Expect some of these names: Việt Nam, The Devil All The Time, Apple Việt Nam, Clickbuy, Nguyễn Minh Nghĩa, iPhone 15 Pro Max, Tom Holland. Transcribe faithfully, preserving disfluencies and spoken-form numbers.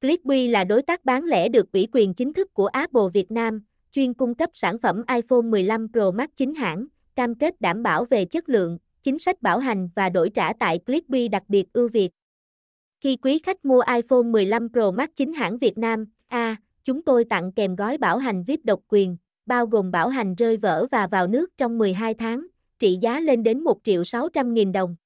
Clickbuy là đối tác bán lẻ được ủy quyền chính thức của Apple Việt Nam, chuyên cung cấp sản phẩm iPhone mười lăm Pro Max chính hãng, cam kết đảm bảo về chất lượng, chính sách bảo hành và đổi trả tại Clickbuy đặc biệt ưu việt. Khi quý khách mua iPhone mười lăm Pro Max chính hãng Việt Nam, A. À, chúng tôi tặng kèm gói bảo hành vi ai pi độc quyền, bao gồm bảo hành rơi vỡ và vào nước trong mười hai tháng, trị giá lên đến một triệu sáu trăm nghìn đồng.